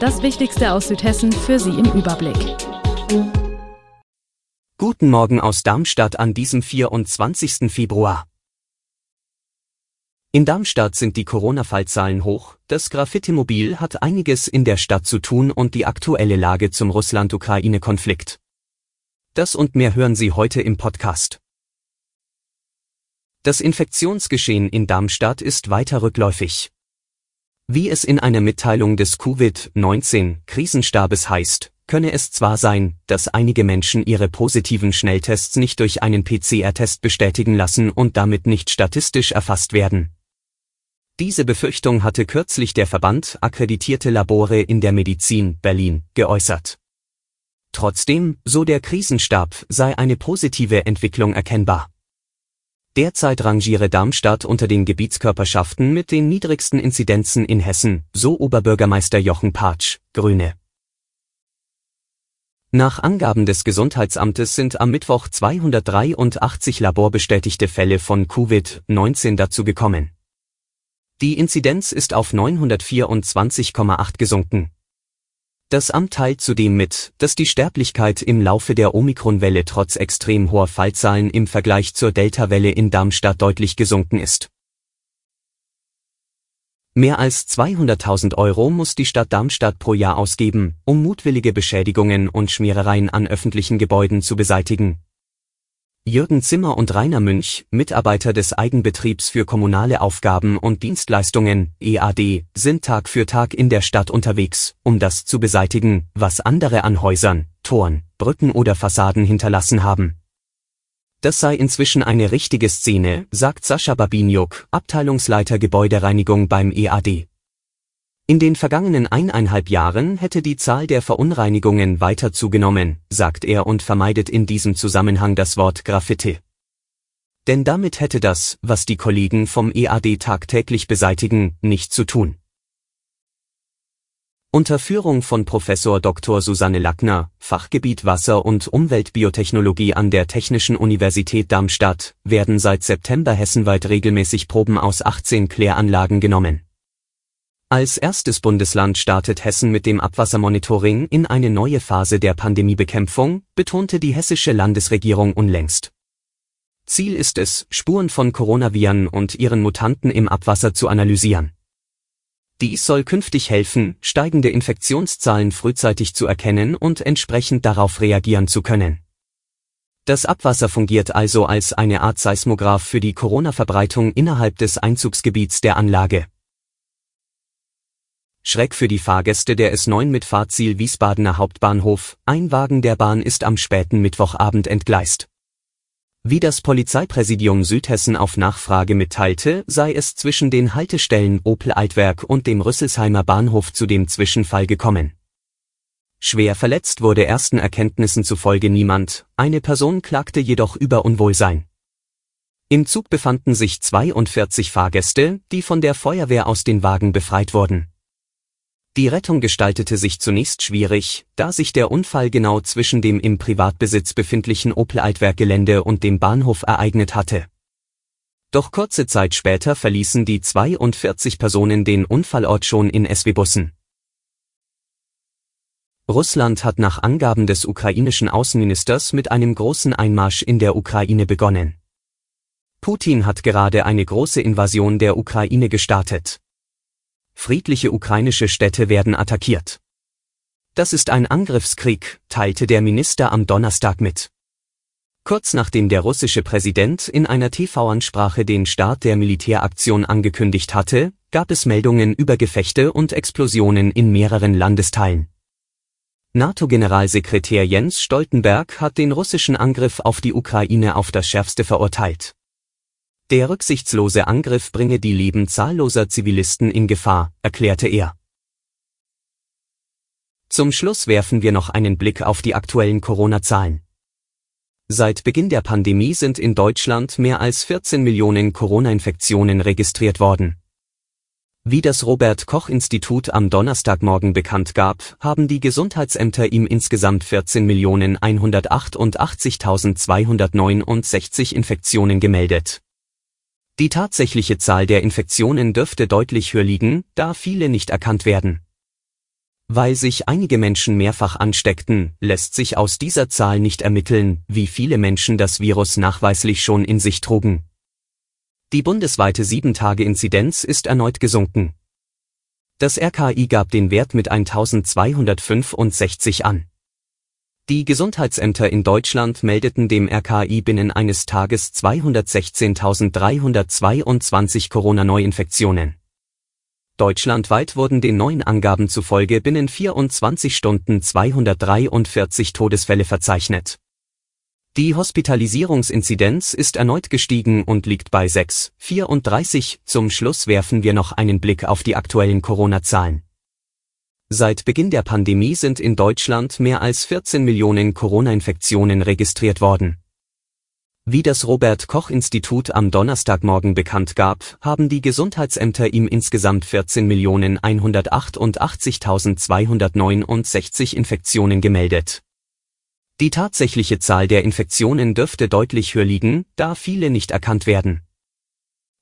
Das Wichtigste aus Südhessen für Sie im Überblick. Guten Morgen aus Darmstadt an diesem 24. Februar. In Darmstadt sind die Corona-Fallzahlen hoch, das Graffiti-Mobil hat einiges in der Stadt zu tun und die aktuelle Lage zum Russland-Ukraine-Konflikt. Das und mehr hören Sie heute im Podcast. Das Infektionsgeschehen in Darmstadt ist weiter rückläufig. Wie es in einer Mitteilung des Covid-19-Krisenstabes heißt, könne es zwar sein, dass einige Menschen ihre positiven Schnelltests nicht durch einen PCR-Test bestätigen lassen und damit nicht statistisch erfasst werden. Diese Befürchtung hatte kürzlich der Verband Akkreditierte Labore in der Medizin Berlin geäußert. Trotzdem, so der Krisenstab, sei eine positive Entwicklung erkennbar. Derzeit rangiere Darmstadt unter den Gebietskörperschaften mit den niedrigsten Inzidenzen in Hessen, so Oberbürgermeister Jochen Partsch, Grüne. Nach Angaben des Gesundheitsamtes sind am Mittwoch 283 laborbestätigte Fälle von Covid-19 dazugekommen. Die Inzidenz ist auf 924,8 gesunken. Das Amt teilt zudem mit, dass die Sterblichkeit im Laufe der Omikron-Welle trotz extrem hoher Fallzahlen im Vergleich zur Delta-Welle in Darmstadt deutlich gesunken ist. Mehr als 200.000 € muss die Stadt Darmstadt pro Jahr ausgeben, um mutwillige Beschädigungen und Schmierereien an öffentlichen Gebäuden zu beseitigen. Jürgen Zimmer und Rainer Münch, Mitarbeiter des Eigenbetriebs für kommunale Aufgaben und Dienstleistungen, EAD, sind Tag für Tag in der Stadt unterwegs, um das zu beseitigen, was andere an Häusern, Toren, Brücken oder Fassaden hinterlassen haben. Das sei inzwischen eine richtige Szene, sagt Sascha Babiniuk, Abteilungsleiter Gebäudereinigung beim EAD. In den vergangenen 1,5 Jahren hätte die Zahl der Verunreinigungen weiter zugenommen, sagt er und vermeidet in diesem Zusammenhang das Wort Graffiti. Denn damit hätte das, was die Kollegen vom EAD tagtäglich beseitigen, nichts zu tun. Unter Führung von Professor Dr. Susanne Lackner, Fachgebiet Wasser- und Umweltbiotechnologie an der Technischen Universität Darmstadt, werden seit September hessenweit regelmäßig Proben aus 18 Kläranlagen genommen. Als erstes Bundesland startet Hessen mit dem Abwassermonitoring in eine neue Phase der Pandemiebekämpfung, betonte die hessische Landesregierung unlängst. Ziel ist es, Spuren von Coronaviren und ihren Mutanten im Abwasser zu analysieren. Dies soll künftig helfen, steigende Infektionszahlen frühzeitig zu erkennen und entsprechend darauf reagieren zu können. Das Abwasser fungiert also als eine Art Seismograph für die Corona-Verbreitung innerhalb des Einzugsgebiets der Anlage. Schreck für die Fahrgäste der S9 mit Fahrziel Wiesbadener Hauptbahnhof, ein Wagen der Bahn ist am späten Mittwochabend entgleist. Wie das Polizeipräsidium Südhessen auf Nachfrage mitteilte, sei es zwischen den Haltestellen Opel-Altwerk und dem Rüsselsheimer Bahnhof zu dem Zwischenfall gekommen. Schwer verletzt wurde ersten Erkenntnissen zufolge niemand, eine Person klagte jedoch über Unwohlsein. Im Zug befanden sich 42 Fahrgäste, die von der Feuerwehr aus den Wagen befreit wurden. Die Rettung gestaltete sich zunächst schwierig, da sich der Unfall genau zwischen dem im Privatbesitz befindlichen Opel-Altwerk-Gelände und dem Bahnhof ereignet hatte. Doch kurze Zeit später verließen die 42 Personen den Unfallort schon in SW-Bussen. Russland hat nach Angaben des ukrainischen Außenministers mit einem großen Einmarsch in der Ukraine begonnen. Putin hat gerade eine große Invasion der Ukraine gestartet. Friedliche ukrainische Städte werden attackiert. Das ist ein Angriffskrieg, teilte der Minister am Donnerstag mit. Kurz nachdem der russische Präsident in einer TV-Ansprache den Start der Militäraktion angekündigt hatte, gab es Meldungen über Gefechte und Explosionen in mehreren Landesteilen. NATO-Generalsekretär Jens Stoltenberg hat den russischen Angriff auf die Ukraine auf das Schärfste verurteilt. Der rücksichtslose Angriff bringe die Leben zahlloser Zivilisten in Gefahr, erklärte er. Zum Schluss werfen wir noch einen Blick auf die aktuellen Corona-Zahlen. Seit Beginn der Pandemie sind in Deutschland mehr als 14 Millionen Corona-Infektionen registriert worden. Wie das Robert-Koch-Institut am Donnerstagmorgen bekannt gab, haben die Gesundheitsämter ihm insgesamt 14.188.269 Infektionen gemeldet. Die tatsächliche Zahl der Infektionen dürfte deutlich höher liegen, da viele nicht erkannt werden. Weil sich einige Menschen mehrfach ansteckten, lässt sich aus dieser Zahl nicht ermitteln, wie viele Menschen das Virus nachweislich schon in sich trugen. Die bundesweite 7-Tage-Inzidenz ist erneut gesunken. Das RKI gab den Wert mit 1265 an. Die Gesundheitsämter in Deutschland meldeten dem RKI binnen eines Tages 216.322 Corona-Neuinfektionen. Deutschlandweit wurden den neuen Angaben zufolge binnen 24 Stunden 243 Todesfälle verzeichnet. Die Hospitalisierungsinzidenz ist erneut gestiegen und liegt bei 6,34. Zum Schluss werfen wir noch einen Blick auf die aktuellen Corona-Zahlen. Seit Beginn der Pandemie sind in Deutschland mehr als 14 Millionen Corona-Infektionen registriert worden. Wie das Robert-Koch-Institut am Donnerstagmorgen bekannt gab, haben die Gesundheitsämter ihm insgesamt 14.188.269 Infektionen gemeldet. Die tatsächliche Zahl der Infektionen dürfte deutlich höher liegen, da viele nicht erkannt werden.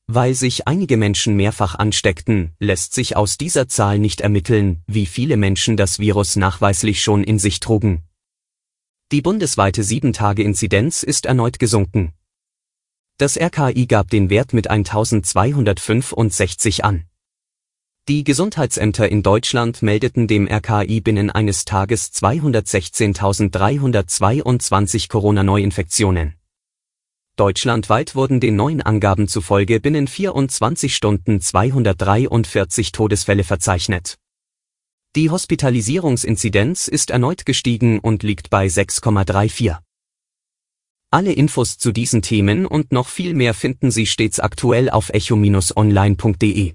Weil sich einige Menschen mehrfach ansteckten, lässt sich aus dieser Zahl nicht ermitteln, wie viele Menschen das Virus nachweislich schon in sich trugen. Die bundesweite 7-Tage-Inzidenz ist erneut gesunken. Das RKI gab den Wert mit 1265 an. Die Gesundheitsämter in Deutschland meldeten dem RKI binnen eines Tages 216.322 Corona-Neuinfektionen. Deutschlandweit wurden den neuen Angaben zufolge binnen 24 Stunden 243 Todesfälle verzeichnet. Die Hospitalisierungsinzidenz ist erneut gestiegen und liegt bei 6,34. Alle Infos zu diesen Themen und noch viel mehr finden Sie stets aktuell auf echo-online.de.